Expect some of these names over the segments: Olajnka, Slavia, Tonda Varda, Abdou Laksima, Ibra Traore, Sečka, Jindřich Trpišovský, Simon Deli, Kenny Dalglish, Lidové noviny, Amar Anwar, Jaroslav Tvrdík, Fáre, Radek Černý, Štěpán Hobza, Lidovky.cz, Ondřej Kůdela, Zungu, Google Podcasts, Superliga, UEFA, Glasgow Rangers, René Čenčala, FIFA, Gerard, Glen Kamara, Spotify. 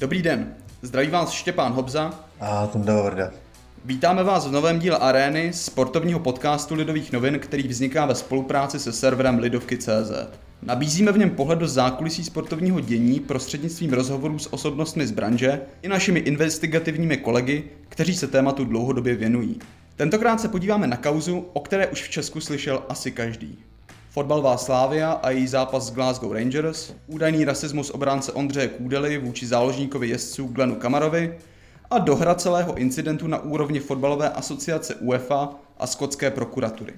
Dobrý den, zdraví vás Štěpán Hobza a Ondřej Kůdela. Vítáme vás v novém díle Arény, sportovního podcastu Lidových novin, který vzniká ve spolupráci se serverem Lidovky.cz. Nabízíme v něm pohled do zákulisí sportovního dění prostřednictvím rozhovorů s osobnostmi z branže i našimi investigativními kolegy, kteří se tématu dlouhodobě věnují. Tentokrát se podíváme na kauzu, o které už v Česku slyšel asi každý. Fotbalová Slavia a její zápas s Glasgow Rangers, údajný rasismus obránce Ondřeje Kůdely vůči záložníkovi jezdců Glenu Kamarovi a dohra celého incidentu na úrovni fotbalové asociace UEFA a skotské prokuratury.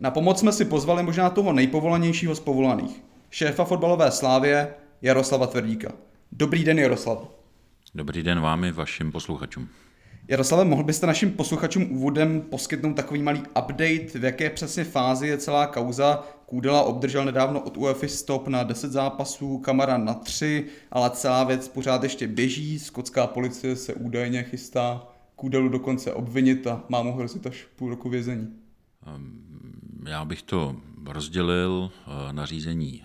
Na pomoc jsme si pozvali možná toho nejpovolanějšího z povolaných, šéfa fotbalové Slavie Jaroslava Tvrdíka. Dobrý den, Jaroslavo. Dobrý den vám i vašim posluchačům. Jaroslave, mohl byste našim posluchačům úvodem poskytnout takový malý update, v jaké přesně fázi je celá kauza? Kůdela obdržel nedávno od UEFA stop na 10 zápasů, Kamara na 3, ale celá věc pořád ještě běží, skotská policie se údajně chystá Kůdelu dokonce obvinit a má mu hrozit až půl roku vězení. Já bych to rozdělil na řízení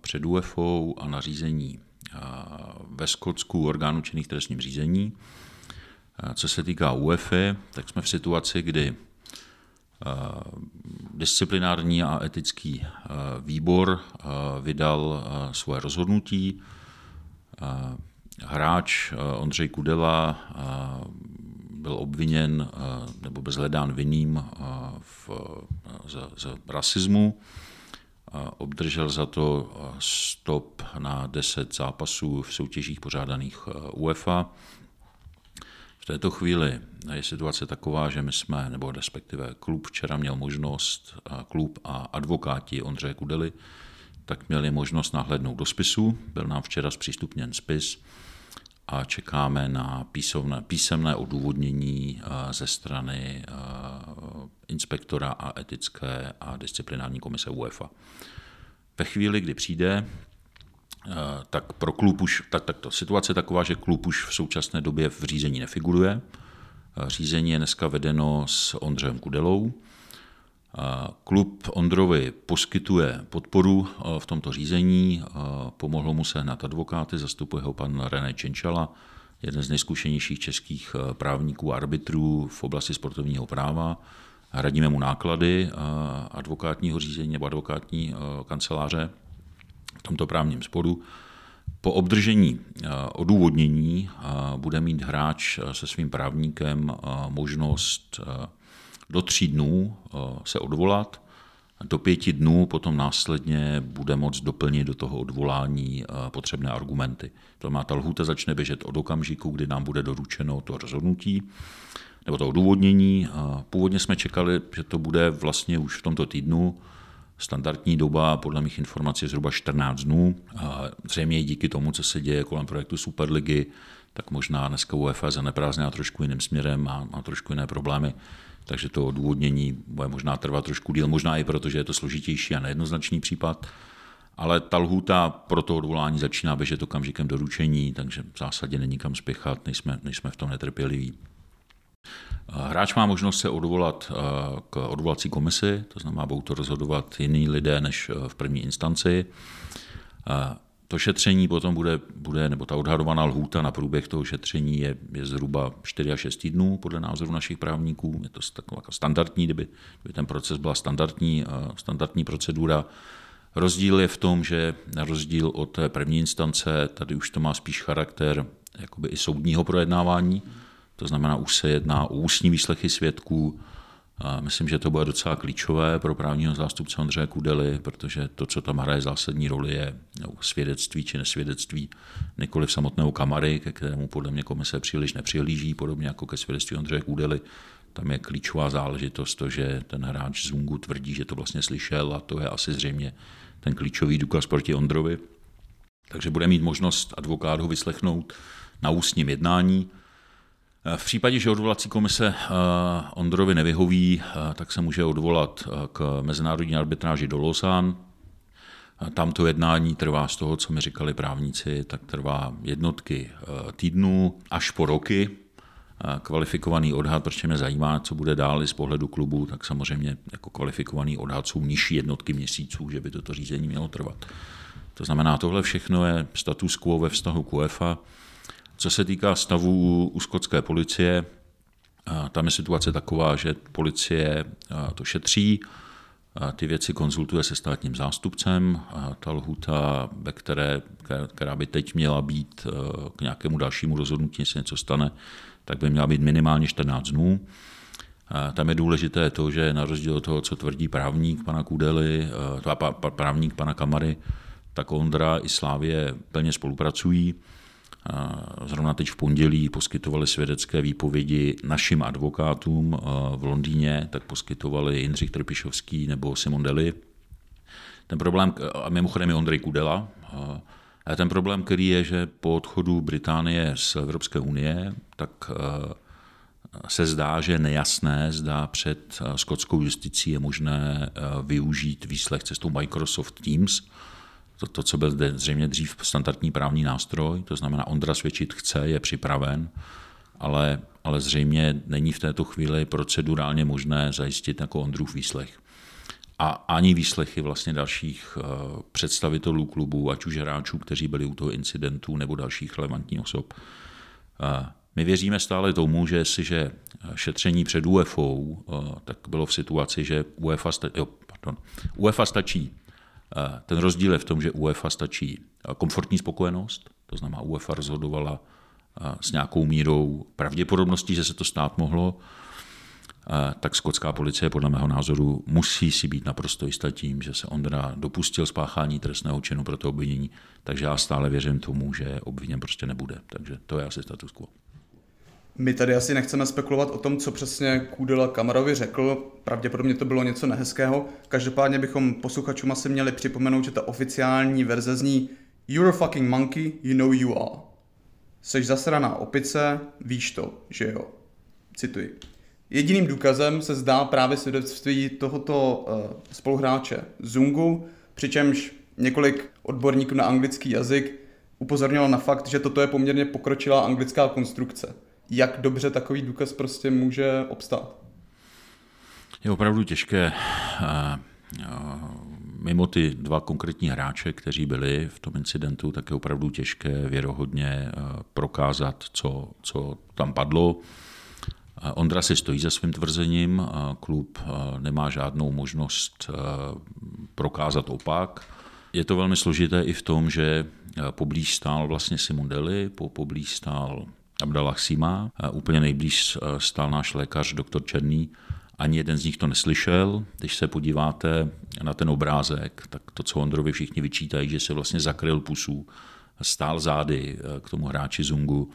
před UEFA a na řízení ve Skotsku orgánu činných trestním řízení. Co se týká UEFA, tak jsme v situaci, kdy disciplinární a etický výbor vydal svoje rozhodnutí. Hráč Ondřej Kůdela byl obviněn nebo byl shledán vinným za rasismu. Obdržel za to stop na 10 zápasů v soutěžích pořádaných UEFA. V této chvíli je situace taková, že my jsme, nebo respektive klub včera měl možnost, klub a advokáti Ondřeje Kůdely, tak měli možnost nahlédnout do spisu. Byl nám včera zpřístupněn spis a čekáme na písemné odůvodnění ze strany inspektora a etické a disciplinární komise UEFA. Ve chvíli, kdy přijde, tak pro klub už takto situace je taková, že klub už v současné době v řízení nefiguruje. Řízení je dneska vedeno s Ondřejem Kůdelou. Klub Ondrovi poskytuje podporu v tomto řízení, pomohlo mu sehnat advokáty, zastupuje ho pan René Čenčala, jeden z nejzkušenějších českých právníků a arbitrů v oblasti sportovního práva. Hradíme mu náklady advokátního řízení nebo advokátní kanceláře v tomto právním sporu. Po obdržení odůvodnění bude mít hráč se svým právníkem možnost do 3 dnů se odvolat, do 5 dnů potom následně bude moct doplnit do toho odvolání potřebné argumenty. To má ta lhůta začne běžet od okamžiku, kdy nám bude doručeno to rozhodnutí nebo to odůvodnění. Původně jsme čekali, že to bude vlastně už v tomto týdnu. Standardní doba, podle mých informací, zhruba 14 dnů. Zřejmě díky tomu, co se děje kolem projektu Superligy, tak možná dneska UEFA zaneprázdněná trošku jiným směrem a má trošku jiné problémy. Takže to odůvodnění bude možná trvat trošku díl, možná i proto, že je to složitější a nejednoznačný případ. Ale ta lhůta pro to odvolání začíná běžet okamžikem doručení, takže v zásadě není kam spěchat, nejsme v tom netrpěliví. Hráč má možnost se odvolat k odvolací komisi, to znamená, budou to rozhodovat jiní lidé než v první instanci. To šetření potom bude nebo ta odhadovaná lhůta na průběh toho šetření je zhruba 4 až 6 týdnů podle názoru našich právníků. Je to taková standardní, kdyby ten proces byla standardní procedura. Rozdíl je v tom, že na rozdíl od té první instance, tady už to má spíš charakter jakoby i soudního projednávání. To znamená, už se jedná o ústní výslechy svědků. Myslím, že to bude docela klíčové pro právního zástupce Ondřeje Kůdely, protože to, co tam hraje zásadní roli, je svědectví či nesvědectví, nikoliv samotného Kamary, ke kterému podle mě komise příliš nepřihlíží, podobně jako ke svědectví Ondřeje Kůdely. Tam je klíčová záležitost to, že ten hráč Zungu tvrdí, že to vlastně slyšel a to je asi zřejmě ten klíčový důkaz proti Ondrovi. Takže bude mít možnost advokát ho vyslechnout na ústním jednání. V případě, že odvolací komise Ondrovi nevyhoví, tak se může odvolat k mezinárodní arbitráži do Lausanne. Tam to jednání trvá z toho, co mi říkali právníci, tak trvá jednotky týdnů až po roky. Kvalifikovaný odhad, protože mě zajímá, co bude dál z pohledu klubu, tak samozřejmě jako kvalifikovaný odhad jsou nižší jednotky měsíců, že by toto řízení mělo trvat. To znamená, tohle všechno je status quo ve vztahu k UEFA. Co se týká stavu u skotské policie, tam je situace taková, že policie to šetří, ty věci konzultuje se státním zástupcem. Ta lhůta, která by teď měla být k nějakému dalšímu rozhodnutí, jestli něco stane, tak by měla být minimálně 14 dnů. Tam je důležité to, že na rozdíl od toho, co tvrdí právník pana Kůdely, právník pana Kamary, tak Ondra i Slavie plně spolupracují. Zrovna teď v pondělí poskytovali svědecké výpovědi našim advokátům v Londýně, tak poskytovali Jindřich Trpišovský nebo Simon Deli. Ten problém, a mimochodem je Ondřej Kůdela, a ten problém, který je, že po odchodu Británie z Evropské unie, tak se zdá, že je nejasné, zda před skotskou justicí je možné využít výslech cestou Microsoft Teams, to, co byl zřejmě dřív standardní právní nástroj, to znamená Ondra svědčit chce, je připraven, ale zřejmě není v této chvíli procedurálně možné zajistit jako Ondrův výslech. A ani výslechy vlastně dalších představitelů klubu, ať už hráčů, kteří byli u toho incidentu, nebo dalších relevantních osob. My věříme stále tomu, že jestliže šetření před UEFA, tak bylo v situaci, že UEFA stačí. Ten rozdíl je v tom, že UEFA stačí komfortní spokojenost, to znamená UEFA rozhodovala s nějakou mírou pravděpodobností, že se to stát mohlo, tak skotská policie podle mého názoru musí si být naprosto jistá tím, že se Ondra dopustil spáchání trestného činu pro to obvinění, takže já stále věřím tomu, že obviněn prostě nebude, takže to je asi status quo. My tady asi nechceme spekulovat o tom, co přesně Kůdela Kamarovi řekl, pravděpodobně to bylo něco nehezkého. Každopádně bychom posluchačům asi měli připomenout, že ta oficiální verze zní You're a fucking monkey, you know you are. Seš zasraná opice, víš to, že jo. Cituji. Jediným důkazem se zdá právě svědectví tohoto spoluhráče Zungu, přičemž několik odborníků na anglický jazyk upozornilo na fakt, že toto je poměrně pokročilá anglická konstrukce. Jak dobře takový důkaz prostě může obstát? Je opravdu těžké. Mimo ty dva konkrétní hráče, kteří byli v tom incidentu, tak je opravdu těžké věrohodně prokázat, co tam padlo. Ondra si stojí za svým tvrzením, klub nemá žádnou možnost prokázat opak. Je to velmi složité i v tom, že poblíž stál vlastně Simon Deli, poblíž stál Abdou Laksima, úplně nejblíž stál náš lékař doktor Černý. Ani jeden z nich to neslyšel. Když se podíváte na ten obrázek, tak to, co Ondrovi všichni vyčítají, že se vlastně zakryl pusu, stál zády k tomu hráči Zungu,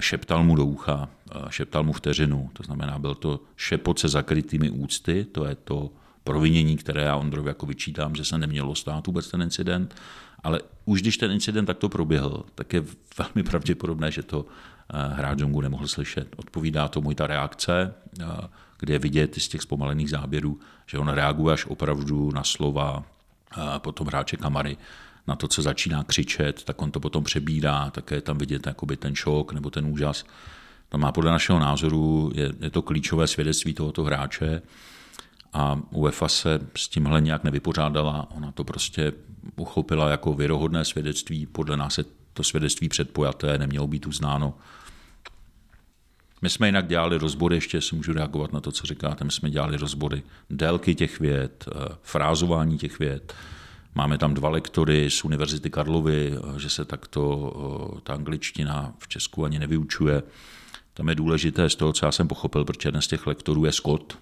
šeptal mu do ucha, šeptal mu vteřinu. To znamená, byl to šepot se zakrytými úcty, to je to provinění, které já Ondrovi jako vyčítám, že se nemělo stát vůbec ten incident, ale už když ten incident takto proběhl, tak je velmi pravděpodobné, že to hráč Zungu nemohl slyšet. Odpovídá tomu i ta reakce, kde je vidět z těch zpomalených záběrů, že on reaguje až opravdu na slova potom hráče Kamary, na to, co začíná křičet, tak on to potom přebírá, také je tam vidět jakoby ten šok nebo ten úžas. Tam má podle našeho názoru, je to klíčové svědectví tohoto hráče, a UEFA se s tímhle nějak nevypořádala, ona to prostě uchopila jako věrohodné svědectví, podle nás se to svědectví předpojaté nemělo být uznáno. My jsme jinak dělali rozbory, ještě si můžu reagovat na to, co říkáte, my jsme dělali rozbory délky těch vět, frázování těch vět, máme tam dva lektory z Univerzity Karlovy, že se takto ta angličtina v Česku ani nevyučuje. Tam je důležité z toho, co já jsem pochopil, protože jeden z těch lektorů je Skot,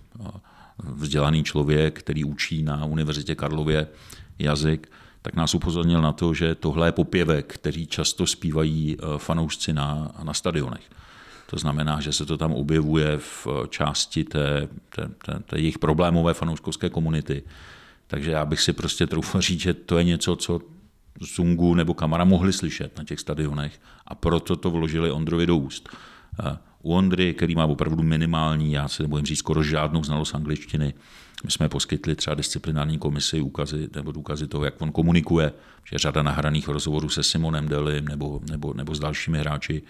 vzdělaný člověk, který učí na Univerzitě Karlově jazyk, tak nás upozornil na to, že tohle je popěvek, který často zpívají fanoušci na stadionech. To znamená, že se to tam objevuje v části té jejich problémové fanouškovské komunity. Takže já bych si prostě troufal říct, že to je něco, co Zungu nebo Kamara mohli slyšet na těch stadionech a proto to vložili Ondrovi do úst. U Ondry, který má opravdu minimální, já se nebojím říct, skoro žádnou znalost angličtiny. My jsme poskytli třeba disciplinární komisi ukazy, nebo důkazy toho, jak on komunikuje, že řada nahraných rozhovorů se Simonem Delim nebo s dalšími hráči,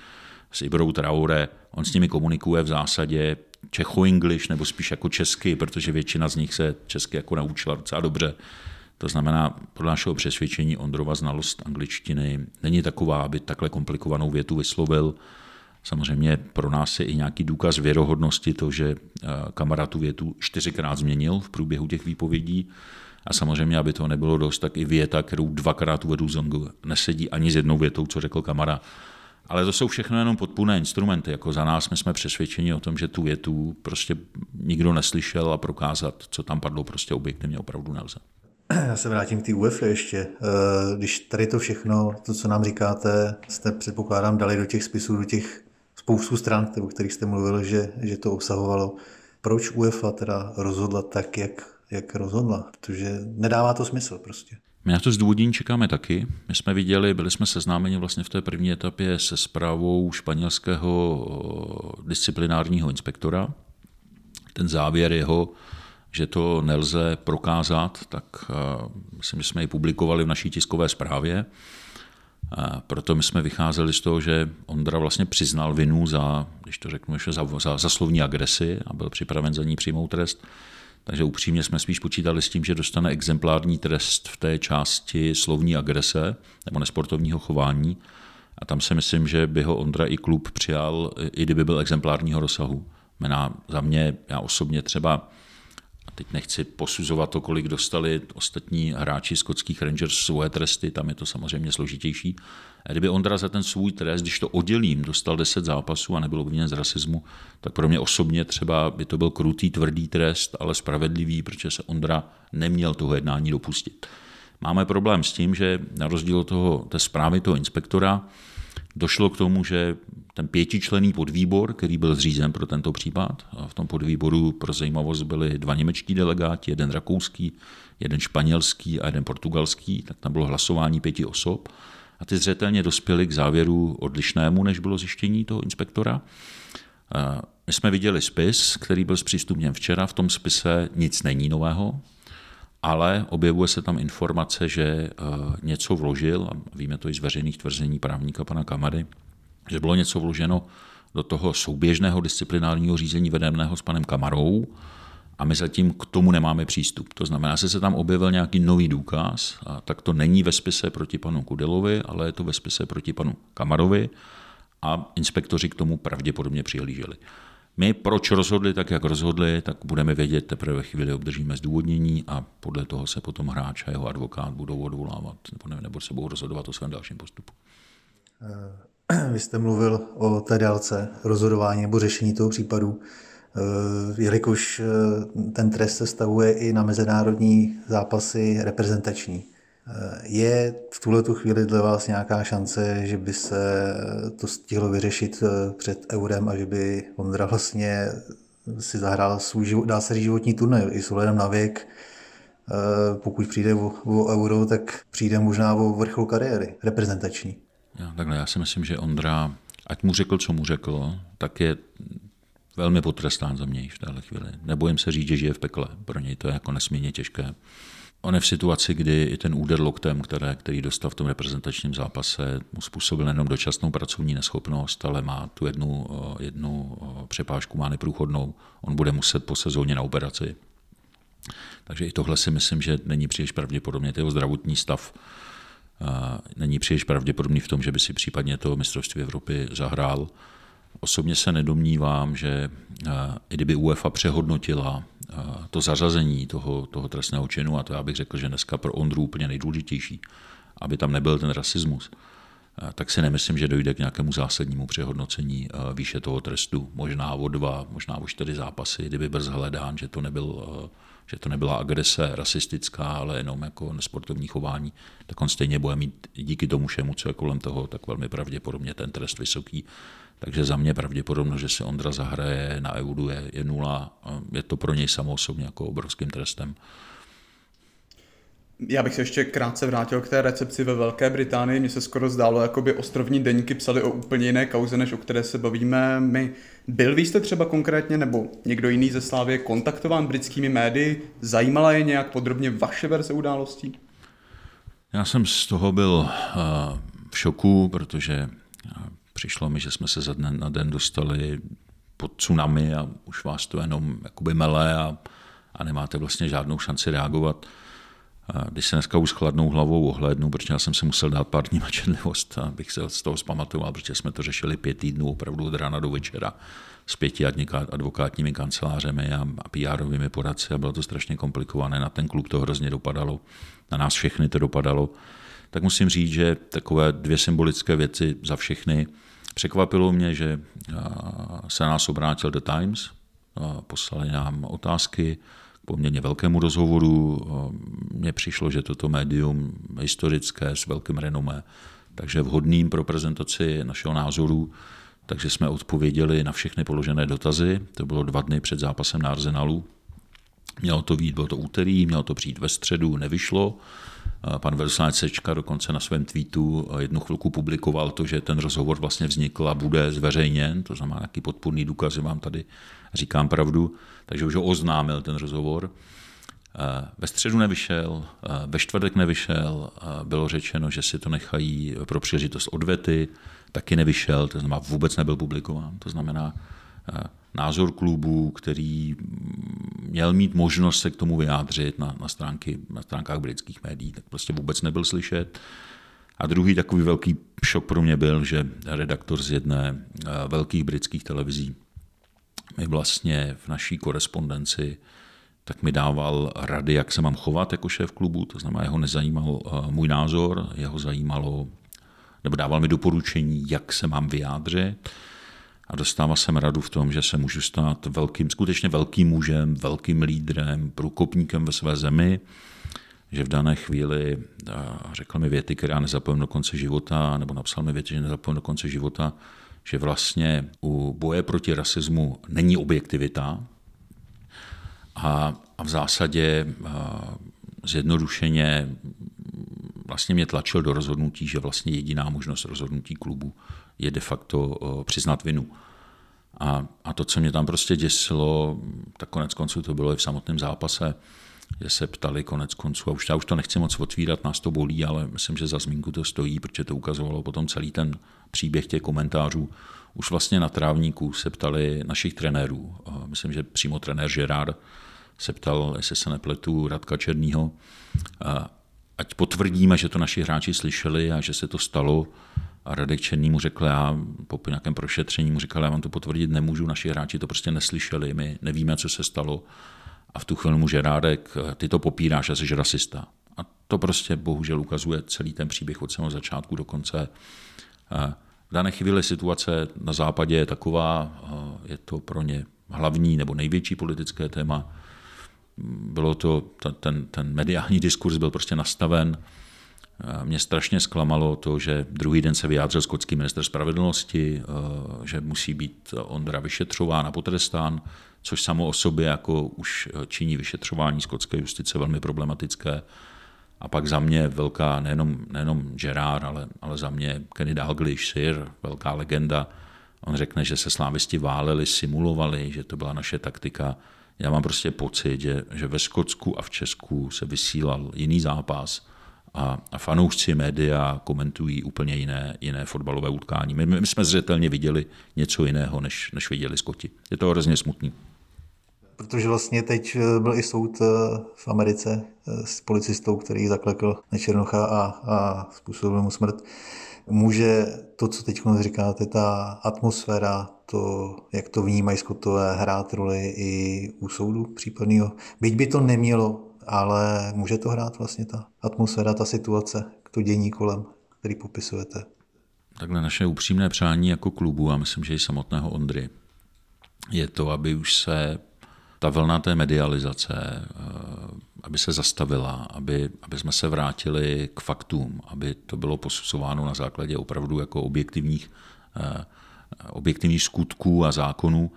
s Ibrou Traore, on s nimi komunikuje v zásadě čecho-english, nebo spíš jako česky, protože většina z nich se česky jako naučila docela dobře. To znamená, pro našeho přesvědčení Ondrova znalost angličtiny není taková, aby takhle komplikovanou větu vyslovil. Samozřejmě pro nás je i nějaký důkaz věrohodnosti to, že Kamara tu větu 4krát změnil v průběhu těch výpovědí. A samozřejmě, aby to nebylo dost, tak i věta, kterou 2krát uvedl Zungu, nesedí ani s jednou větou, co řekl Kamara. Ale to jsou všechno jenom podpůrné instrumenty. Jako za nás my jsme přesvědčeni o tom, že tu větu prostě nikdo neslyšel a prokázat, co tam padlo, prostě objektivně opravdu nelze. Já se vrátím k té UEFA ještě. Když tady to všechno, to, co nám říkáte, jste předpokládám dali do těch spisů, do těch spoustu stran, o kterých jste mluvil, že to obsahovalo. Proč UEFA teda rozhodla tak, jak rozhodla? Protože nedává to smysl prostě. My na to zdůvodnění čekáme taky. My jsme viděli, byli jsme seznámeni vlastně v té první etapě se zprávou španělského disciplinárního inspektora. Ten závěr jeho, že to nelze prokázat, tak myslím, že jsme ji publikovali v naší tiskové zprávě. Proto my jsme vycházeli z toho, že Ondra vlastně přiznal vinu za, když to řeknu ještě, za slovní agresi a byl připraven za ní přijmout trest. Takže upřímně jsme spíš počítali s tím, že dostane exemplární trest v té části slovní agrese nebo nesportovního chování. A tam si myslím, že by ho Ondra i klub přijal, i kdyby byl exemplárního rozsahu. Za mě, já osobně třeba, a teď nechci posuzovat to, kolik dostali ostatní hráči skotských Rangers svoje tresty, tam je to samozřejmě složitější. A kdyby Ondra za ten svůj trest, když to oddělím, dostal 10 zápasů a nebyl obviněn z rasismu, tak pro mě osobně třeba by to byl krutý, tvrdý trest, ale spravedlivý, protože se Ondra neměl toho jednání dopustit. Máme problém s tím, že na rozdíl od té zprávy toho inspektora došlo k tomu, že ten 5členný podvýbor, který byl zřízen pro tento případ, v tom podvýboru pro zajímavost byli 2 němečtí delegáti, 1 rakouský, 1 španělský a 1 portugalský, tak tam bylo hlasování 5 osob a ty zřetelně dospěli k závěru odlišnému, než bylo zjištění toho inspektora. My jsme viděli spis, který byl zpřístupněn včera, v tom spise nic není nového, ale objevuje se tam informace, že něco vložil, a víme to i z veřejných tvrzení právníka pana Kamary, že bylo něco vloženo do toho souběžného disciplinárního řízení vedeného s panem Kamarou a my zatím k tomu nemáme přístup. To znamená, že se tam objevil nějaký nový důkaz, a tak to není ve spise proti panu Kůdelovi, ale je to ve spise proti panu Kamarovi a inspektoři k tomu pravděpodobně přihlíželi. My proč rozhodli tak, jak rozhodli, tak budeme vědět, teprve ve chvíli obdržíme zdůvodnění a podle toho se potom hráč a jeho advokát budou odvolávat nebo se budou rozhodovat o svém dalším postupu. Vy jste mluvil o té délce rozhodování nebo řešení toho případu, jelikož ten trest se stavuje i na mezinárodní zápasy reprezentační. Je v tuhletu chvíli dle vás nějaká šance, že by se to stihlo vyřešit před Eurem a že by Ondra vlastně si zahrál svůj životní turnaj i s ohledem na věk? Pokud přijde o Euro, tak přijde možná o vrchol kariéry reprezentační. Já si myslím, že Ondra, ať mu řekl, co mu řekl, tak je velmi potrestán za mě již v téhle chvíli. Nebojím se říct, že žije v pekle. Pro něj to je jako nesmírně těžké. On je v situaci, kdy i ten úder loktem, který dostal v tom reprezentačním zápase, mu způsobil jenom dočasnou pracovní neschopnost, ale má tu jednu přepážku, má neprůchodnou. On bude muset po sezóně na operaci. Takže i tohle si myslím, že není příliš pravděpodobně. Jeho zdravotní stav není příliš pravděpodobný v tom, že by si případně to mistrovství Evropy zahrál. Osobně se nedomnívám, že i kdyby UEFA přehodnotila to zařazení toho trestného činu, a to já bych řekl, že dneska pro Ondru úplně nejdůležitější, aby tam nebyl ten rasismus, tak si nemyslím, že dojde k nějakému zásadnímu přehodnocení výše toho trestu. Možná o 2, možná o 4 zápasy, kdyby byl zhledán, že to nebyla agrese rasistická, ale jenom jako nesportovní chování, tak on stejně bude mít díky tomu všemu, co je kolem toho, tak velmi pravděpodobně ten trest vysoký. Takže za mě pravděpodobno, že se Ondra zahraje na Euru je 0. Je to pro něj samoosobně jako obrovským trestem. Já bych se ještě krátce vrátil k té recepci ve Velké Británii. Mně se skoro zdálo, jako by ostrovní deníky psaly o úplně jiné kauze, než o které se bavíme my. Byl jste třeba konkrétně nebo někdo jiný ze Slavie kontaktován britskými médii? Zajímala je nějak podrobně vaše verze událostí? Já jsem z toho byl v šoku, protože přišlo mi, že jsme se za den na den dostali pod tsunami a už vás to jenom jakoby mele a nemáte vlastně žádnou šanci reagovat. Když se dneska už s chladnou hlavou ohlédnu, protože já jsem si musel dát pár dní mlčenlivost, abych se z toho zpamatoval, protože jsme to řešili 5 týdnů opravdu od rána do večera s 5 advokátními kancelářemi a PR-ovými poradci a bylo to strašně komplikované. Na ten klub to hrozně dopadalo, na nás všechny to dopadalo. Tak musím říct, že takové 2 symbolické věci za všechny. Překvapilo mě, že se nás obrátil The Times, poslali nám otázky k poměrně velkému rozhovoru. Mně přišlo, že toto médium historické s velkým renomé, takže vhodným pro prezentaci našeho názoru, takže jsme odpověděli na všechny položené dotazy. To bylo 2 dny před zápasem na Arsenalu. Mělo to být, bylo to úterý, mělo to přijít ve středu, nevyšlo. Pan velvyslanec Sečka dokonce na svém tweetu jednu chvilku publikoval to, že ten rozhovor vlastně vznikl a bude zveřejněn, to znamená nějaký podpůrný důkaz, že vám tady říkám pravdu, takže už ho oznámil ten rozhovor. Ve středu nevyšel, ve čtvrtek nevyšel, bylo řečeno, že si to nechají pro příležitost odvety, taky nevyšel, to znamená vůbec nebyl publikován, to znamená názor klubu, který měl mít možnost se k tomu vyjádřit na stránkách britských médií, tak prostě vůbec nebyl slyšet. A druhý takový velký šok pro mě byl, že redaktor z jedné velkých britských televizí mi vlastně v naší korespondenci tak mi dával rady, jak se mám chovat jako šéf klubu, to znamená, jeho nezajímal můj názor, jeho zajímalo, nebo dával mi doporučení, jak se mám vyjádřit. A dostává jsem radu v tom, že se můžu stát velkým, skutečně velkým mužem, velkým lídrem, průkopníkem ve své zemi, že v dané chvíli řekl mi věty, které já nezapomenu do konce života, nebo napsal mi věty, že nezapomenu do konce života, že vlastně u boje proti rasismu není objektivita a v zásadě zjednodušeně vlastně mě tlačil do rozhodnutí, že vlastně jediná možnost rozhodnutí klubu je de facto přiznat vinu. A to, co mě tam prostě děsilo, tak konec konců to bylo i v samotném zápase, že se ptali konec konců, a už já to nechci moc otvírat, nás to bolí, ale myslím, že za zmínku to stojí, protože to ukazovalo potom celý ten příběh těch komentářů. Už vlastně na trávníku se ptali našich trenérů. Myslím, že přímo trenér Gerard se ptal, jestli se nepletu, Radka Černýho, ať potvrdíme, že to naši hráči slyšeli a že se to stalo. A Radek Černý mu řekl, já po nějakém prošetření mu říkal, já vám to potvrdit nemůžu, naši hráči to prostě neslyšeli, my nevíme, co se stalo. A v tu chvíli mu Radek, ty to popíráš, jsi rasista. A to prostě bohužel ukazuje celý ten příběh od samého začátku do konce. V dané chvíli situace na západě je taková, je to pro ně hlavní nebo největší politické téma. Bylo to, ten mediální diskurs byl prostě nastaven. Mě strašně zklamalo to, že druhý den se vyjádřil skotský minister spravedlnosti, že musí být Ondra vyšetřován a potrestán, což samo o sobě jako už činí vyšetřování skotské justice velmi problematické. A pak za mě velká, nejenom Gerard, ale za mě Kenny Dalglish, velká legenda. On řekne, že se slávisti váleli, simulovali, že to byla naše taktika. Já mám prostě pocit, že ve Skotsku a v Česku se vysílal jiný zápas a fanoušci média komentují úplně jiné fotbalové utkání. My jsme zřetelně viděli něco jiného, než viděli Skoti. Je to hrozně smutný. Protože vlastně teď byl i soud v Americe s policistou, který zaklekl na Černocha a způsobil mu smrt. Může to, co teď říkáte, ta atmosféra, to, jak to vnímají Skotové, hrát roli i u soudu případného? Byť by to nemělo, ale může to hrát vlastně ta atmosféra, ta situace, to dění kolem, který popisujete? Takhle naše upřímné přání jako klubu, a myslím, že i samotného Ondry, je to, aby už se ta vlna té medializace, aby se zastavila, aby jsme se vrátili k faktům, aby to bylo posuzováno na základě opravdu jako objektivních skutků a zákonů.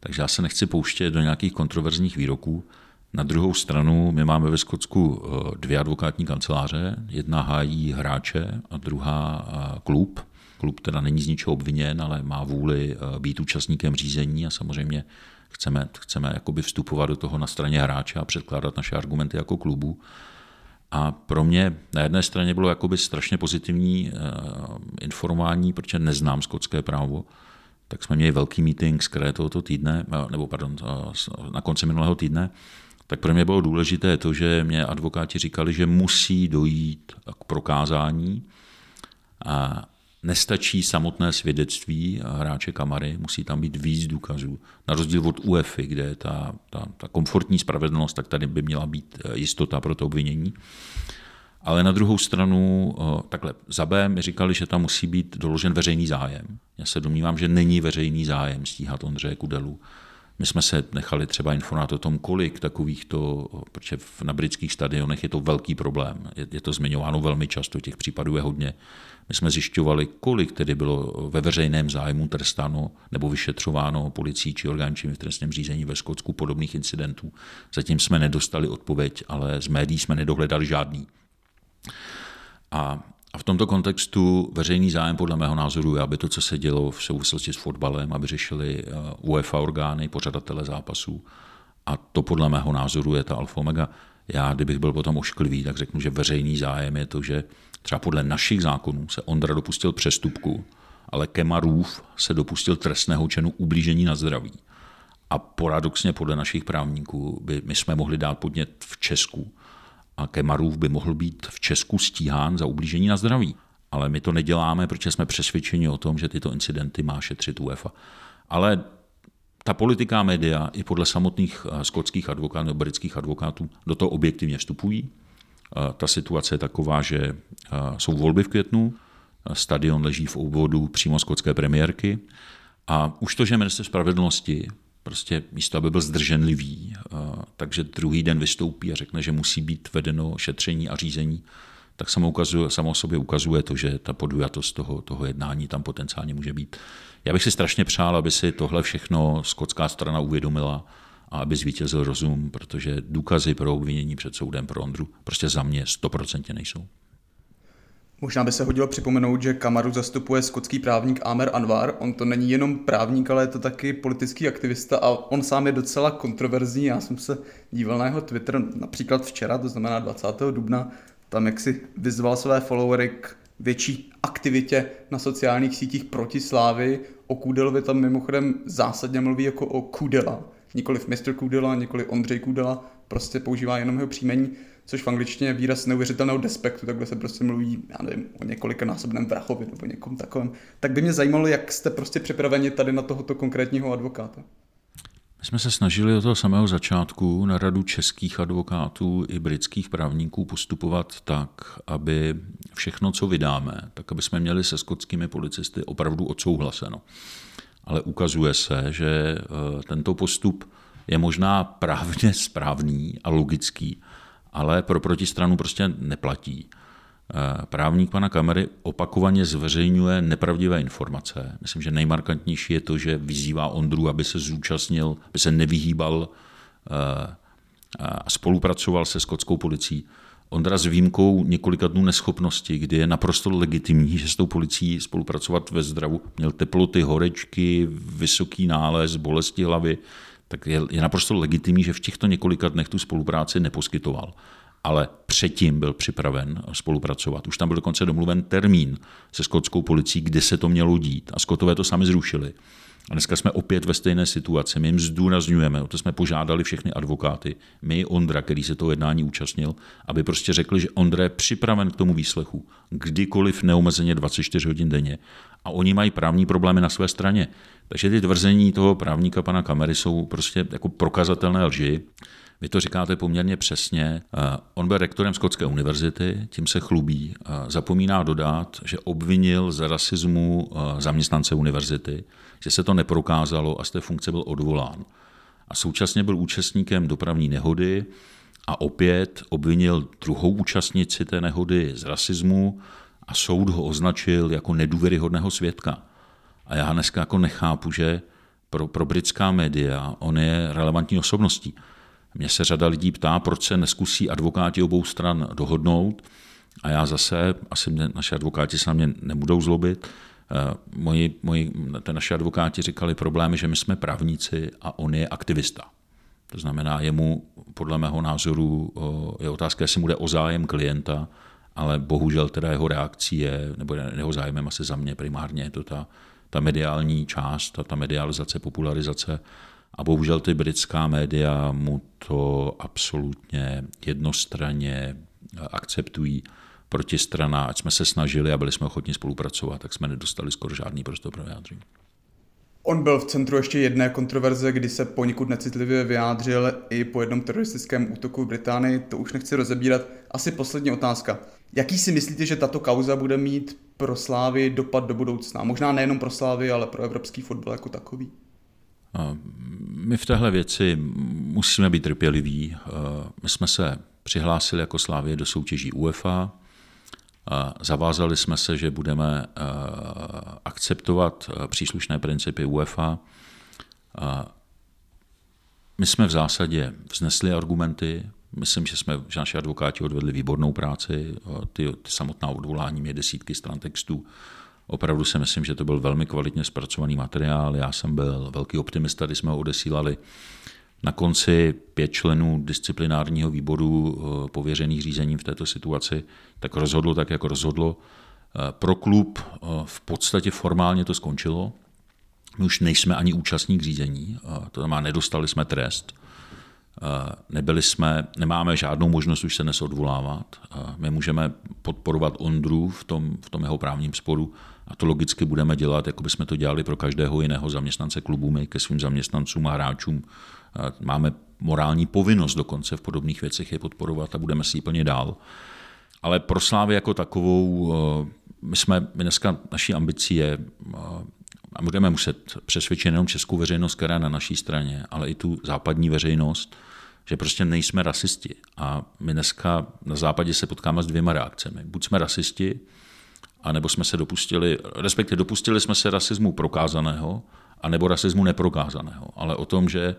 Takže já se nechci pouštět do nějakých kontroverzních výroků. Na druhou stranu, my máme ve Skotsku 2 advokátní kanceláře, jedna hájí hráče a druhá klub. Klub teda není z ničeho obviněn, ale má vůli být účastníkem řízení a samozřejmě chceme jakoby vstupovat do toho na straně hráče a předkládat naše argumenty jako klubu. A pro mě na jedné straně bylo jakoby strašně pozitivní informování, protože neznám skotské právo, tak jsme měli velký meeting z kraje tohoto týdne, na konci minulého týdne, tak pro mě bylo důležité to, že mě advokáti říkali, že musí dojít k prokázání a nestačí samotné svědectví hráče Kamary, musí tam být víc důkazů. Na rozdíl od UEFA, kde je ta komfortní spravedlnost, tak tady by měla být jistota pro to obvinění. Ale na druhou stranu, takhle, za B mi říkali, že tam musí být doložen veřejný zájem. Já se domnívám, že není veřejný zájem stíhat Ondřeje Kůdelu. My jsme se nechali třeba informovat o tom, kolik takovýchto, protože na britských stadionech je to velký problém, je to zmiňováno velmi často, těch případů je hodně. My jsme zjišťovali, kolik tedy bylo ve veřejném zájmu trestáno nebo vyšetřováno policií či orgánčími v trestním řízení ve Skotsku podobných incidentů. Zatím jsme nedostali odpověď, ale z médií jsme nedohledali žádný. A v tomto kontextu veřejný zájem podle mého názoru je, aby to, co se dělo v souvislosti s fotbalem, aby řešili UEFA orgány, pořadatele zápasů. A to podle mého názoru je ta alfa omega. Já, kdybych byl potom ošklivý, tak řeknu, že veřejný zájem je to, že třeba podle našich zákonů se Ondra dopustil přestupku, ale Kemarův se dopustil trestného činu ublížení na zdraví. A paradoxně podle našich právníků by my jsme mohli dát podnět v Česku, a Kemarův by mohl být v Česku stíhán za ublížení na zdraví. Ale my to neděláme, protože jsme přesvědčeni o tom, že tyto incidenty má šetřit UEFA. Ale ta politika média i podle samotných skotských advokátů nebo britských advokátů do toho objektivně vstupují. Ta situace je taková, že jsou volby v květnu, stadion leží v obvodu přímo skotské premiérky a už to, že minister spravedlnosti prostě místo, aby byl zdrženlivý, takže druhý den vystoupí a řekne, že musí být vedeno šetření a řízení, tak samo sobě ukazuje to, že ta podujatost toho jednání tam potenciálně může být. Já bych si strašně přál, aby si tohle všechno skotská strana uvědomila a aby zvítězil rozum, protože důkazy pro obvinění před soudem pro Ondru prostě za mě 100% nejsou. Možná by se hodilo připomenout, že Kamaru zastupuje skotský právník Amar Anwar. On to není jenom právník, ale je to taky politický aktivista a on sám je docela kontroverzní. Já jsem se díval na jeho Twitter například včera, to znamená 20. dubna, tam jak si vyzval své followery k větší aktivitě na sociálních sítích proti Slávii. O Kůdelovi tam mimochodem zásadně mluví jako o Kůdela. Nikoliv Mr. Kůdela, nikoliv Ondřej Kůdela, prostě používá jenom jeho příjmení, což v angličtině je výraz neuvěřitelného despektu, takhle se prostě mluví, já nevím, o několikanásobném vrahovi nebo někom takovém. Tak by mě zajímalo, jak jste prostě připraveni tady na tohoto konkrétního advokáta. My jsme se snažili od toho samého začátku na radu českých advokátů i britských právníků postupovat tak, aby všechno, co vydáme, tak aby jsme měli se skotskými policisty opravdu odsouhlaseno. Ale ukazuje se, že tento postup je možná právně správný a logický, ale pro protistranu prostě neplatí. Právník pana Kamary opakovaně zveřejňuje nepravdivé informace. Myslím, že nejmarkantnější je to, že vyzývá Ondru, aby se zúčastnil, aby se nevyhýbal a spolupracoval se skotskou policií. Ondra s výjimkou několika dnů neschopnosti, kdy je naprosto legitimní, že s tou policií spolupracovat ve zdravu, měl teploty, horečky, vysoký nález, bolesti hlavy, tak je naprosto legitimní, že v těchto několika dnech tu spolupráci neposkytoval. Ale předtím byl připraven spolupracovat. Už tam byl dokonce domluven termín se skotskou policií, kde se to mělo dít. A Skotové to sami zrušili. A dneska jsme opět ve stejné situaci. My jim zdůrazňujeme, o to jsme požádali všechny advokáty, my Ondra, který se toho jednání účastnil, aby prostě řekli, že Ondra je připraven k tomu výslechu, kdykoliv neomezeně 24 hodin denně. A oni mají právní problémy na své straně. Takže ty tvrzení toho právníka pana Kamery jsou prostě jako prokazatelné lži. Vy to říkáte poměrně přesně. On byl rektorem Skotské univerzity, tím se chlubí. Zapomíná dodat, že obvinil za rasismu zaměstnance univerzity, že se to neprokázalo a z té funkce byl odvolán. A současně byl účastníkem dopravní nehody a opět obvinil druhou účastnici té nehody z rasismu a soud ho označil jako nedůvěryhodného svědka. A já dneska jako nechápu, že pro britská média on je relevantní osobností. Mně se řada lidí ptá, proč se neskusí advokáti obou stran dohodnout. A já zase, naši advokáti se na mě nebudou zlobit, naši advokáti říkali problémy, že my jsme právníci a on je aktivista. To znamená, jemu podle mého názoru je otázka, jestli mu jde o zájem klienta, ale bohužel teda jeho reakcí je, nebo jeho zájmem asi za mě primárně, je to ta mediální část, ta medializace, popularizace. A bohužel ty britská média mu to absolutně jednostranně akceptují. Protistrana, ať jsme se snažili a byli jsme ochotni spolupracovat, tak jsme nedostali skoro žádný prostor pro vyjádření. On byl v centru ještě jedné kontroverze, kdy se poněkud necitlivě vyjádřil i po jednom teroristickém útoku v Británii. To už nechci rozebírat. Asi poslední otázka. Jaký si myslíte, že tato kauza bude mít pro Slávy dopad do budoucna? Možná nejenom pro Slávy, ale pro evropský fotbal jako takový. My v téhle věci musíme být trpěliví. My jsme se přihlásili jako Slávie do soutěží UEFA. Zavázali jsme se, že budeme akceptovat příslušné principy UEFA. My jsme v zásadě vznesli argumenty. Myslím, že naši advokáti odvedli výbornou práci. Ty samotná odvolání mě desítky stran textů. Opravdu si myslím, že to byl velmi kvalitně zpracovaný materiál. Já jsem byl velký optimista, když jsme ho odesílali. Na konci 5 členů disciplinárního výboru pověřených řízením v této situaci tak rozhodlo tak, jako rozhodlo. Pro klub v podstatě formálně to skončilo. My už nejsme ani účastník řízení, to znamená, nedostali jsme trest. Nemáme žádnou možnost už se dnes odvolávat. My můžeme podporovat Ondru v tom jeho právním sporu a to logicky budeme dělat, jako bychom to dělali pro každého jiného zaměstnance klubu. My ke svým zaměstnancům a hráčům máme morální povinnost dokonce v podobných věcech je podporovat a budeme si ji plně dál. Ale pro Slávy jako takovou, my dneska naší ambicí je, a budeme muset přesvědčit nejenom českou veřejnost, která je na naší straně, ale i tu západní veřejnost, že prostě nejsme rasisti. A my dneska na západě se potkáme s dvěma reakcemi. Buď jsme rasisti, anebo jsme se dopustili jsme se rasismu prokázaného, anebo rasismu neprokázaného. Ale o tom, že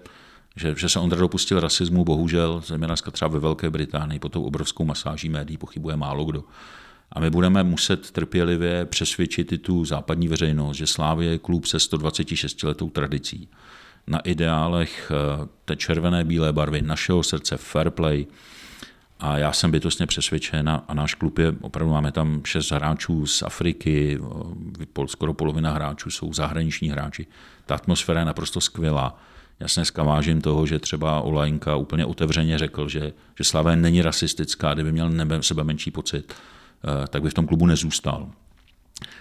se Ondra dopustil rasismu, bohužel, zejména třeba ve Velké Británii, po tou obrovskou masáží médií pochybuje málo kdo. A my budeme muset trpělivě přesvědčit i tu západní veřejnost, že Slavia je klub se 126letou tradicí. Na ideálech té červené bílé barvy našeho srdce fair play. A já jsem bytostně přesvědčen a náš klub je, opravdu máme tam 6 hráčů z Afriky, skoro polovina hráčů jsou zahraniční hráči. Ta atmosféra je naprosto skvělá. Já se dneska vážím toho, že třeba Olajnka úplně otevřeně řekl, že Slavia není rasistická, kdyby měl sebe menší pocit, tak by v tom klubu nezůstal.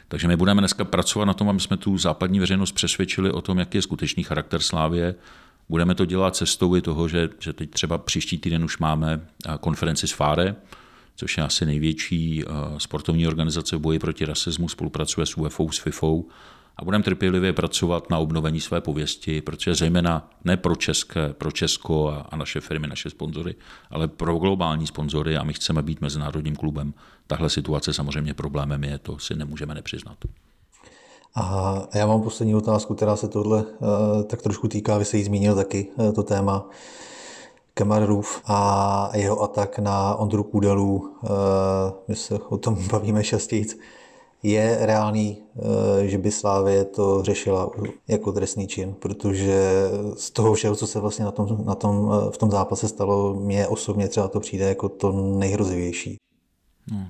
Takže my budeme dneska pracovat na tom, aby jsme tu západní veřejnost přesvědčili o tom, jaký je skutečný charakter Slavie. Budeme to dělat cestou i toho, že teď třeba příští týden už máme konferenci s Fáre, což je asi největší sportovní organizace v boji proti rasismu, spolupracuje s UEFA, s FIFou a budeme trpělivě pracovat na obnovení své pověsti, protože zejména ne pro Česko a naše firmy, naše sponzory, ale pro globální sponzory a my chceme být mezinárodním klubem. Tahle situace samozřejmě problémem je, to si nemůžeme nepřiznat. A já mám poslední otázku, která se tohle tak trošku týká, vy se jí zmínil taky, to téma Kamarův a jeho atak na Ondru Kůdelu, my se o tom bavíme častěji. Je reálný, že by Slavie to řešila jako trestný čin, protože z toho všeho, co se vlastně v tom zápase stalo, mně osobně třeba to přijde jako to nejhrozivější. No,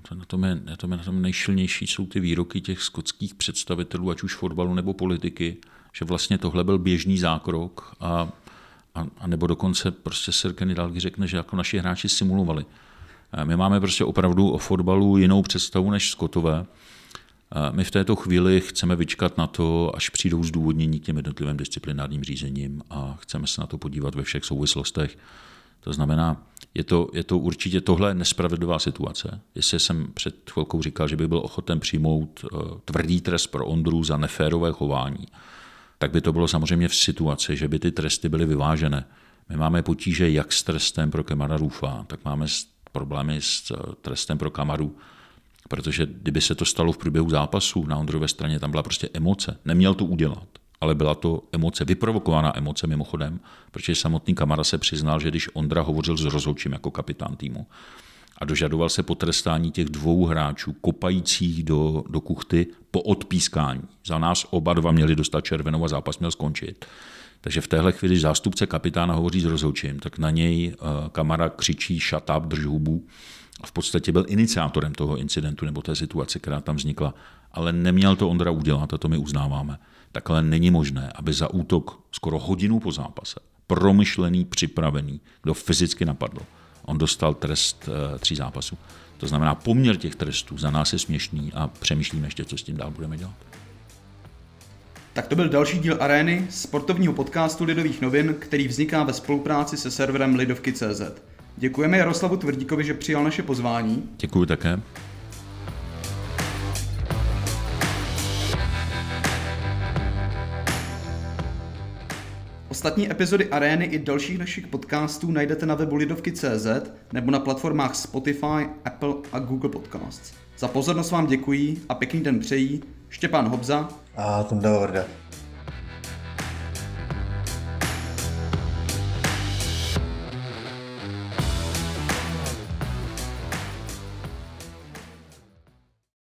na tom nejšilnější jsou ty výroky těch skotských představitelů, ať už fotbalu nebo politiky, že vlastně tohle byl běžný zákrok a nebo dokonce prostě Sir Kenny Dalglish řekne, že jako naši hráči simulovali. My máme prostě opravdu o fotbalu jinou představu než Skotové. My v této chvíli chceme vyčkat na to, až přijdou zdůvodnění k těm jednotlivým disciplinárním řízením a chceme se na to podívat ve všech souvislostech. To znamená, je to určitě tohle nespravedlivá situace. Jestli jsem před chvilkou říkal, že by byl ochoten přijmout tvrdý trest pro Ondru za neférové chování, tak by to bylo samozřejmě v situaci, že by ty tresty byly vyvážené. My máme potíže jak s trestem pro Kamarufa, tak máme problémy s trestem pro Kamaru, protože kdyby se to stalo v průběhu zápasu na Ondrové straně, tam byla prostě emoce. Neměl to udělat, ale byla to emoce, vyprovokovaná emoce mimochodem, protože samotný Kamara se přiznal, že když Ondra hovořil s rozhodčím jako kapitán týmu a dožadoval se potrestání těch 2 hráčů kopajících do kuchty po odpískání. Za nás oba 2 měli dostat červenou a zápas měl skončit. Takže v téhle chvíli, když zástupce kapitána hovoří s rozhodčím, tak na něj Kamara křičí shut up, drž hubu. V podstatě byl iniciátorem toho incidentu nebo té situace, která tam vznikla, ale neměl to Ondra udělat a to my uznáváme. takhle není možné, aby za útok skoro hodinu po zápase, promyšlený, připravený, kdo fyzicky napadl, on dostal trest 3 zápasů. To znamená, poměr těch trestů za nás je směšný a přemýšlíme ještě, co s tím dál budeme dělat. Tak to byl další díl Arény, sportovního podcastu Lidových novin, který vzniká ve spolupráci se serverem Lidovky.cz. Děkujeme Jaroslavu Tvrdíkovi, že přijal naše pozvání. Děkuji také. Ostatní epizody Arény i dalších našich podcastů najdete na webu Lidovky.cz nebo na platformách Spotify, Apple a Google Podcasts. Za pozornost vám děkuji a pěkný den přejí Štěpán Hobza a Tonda Varda.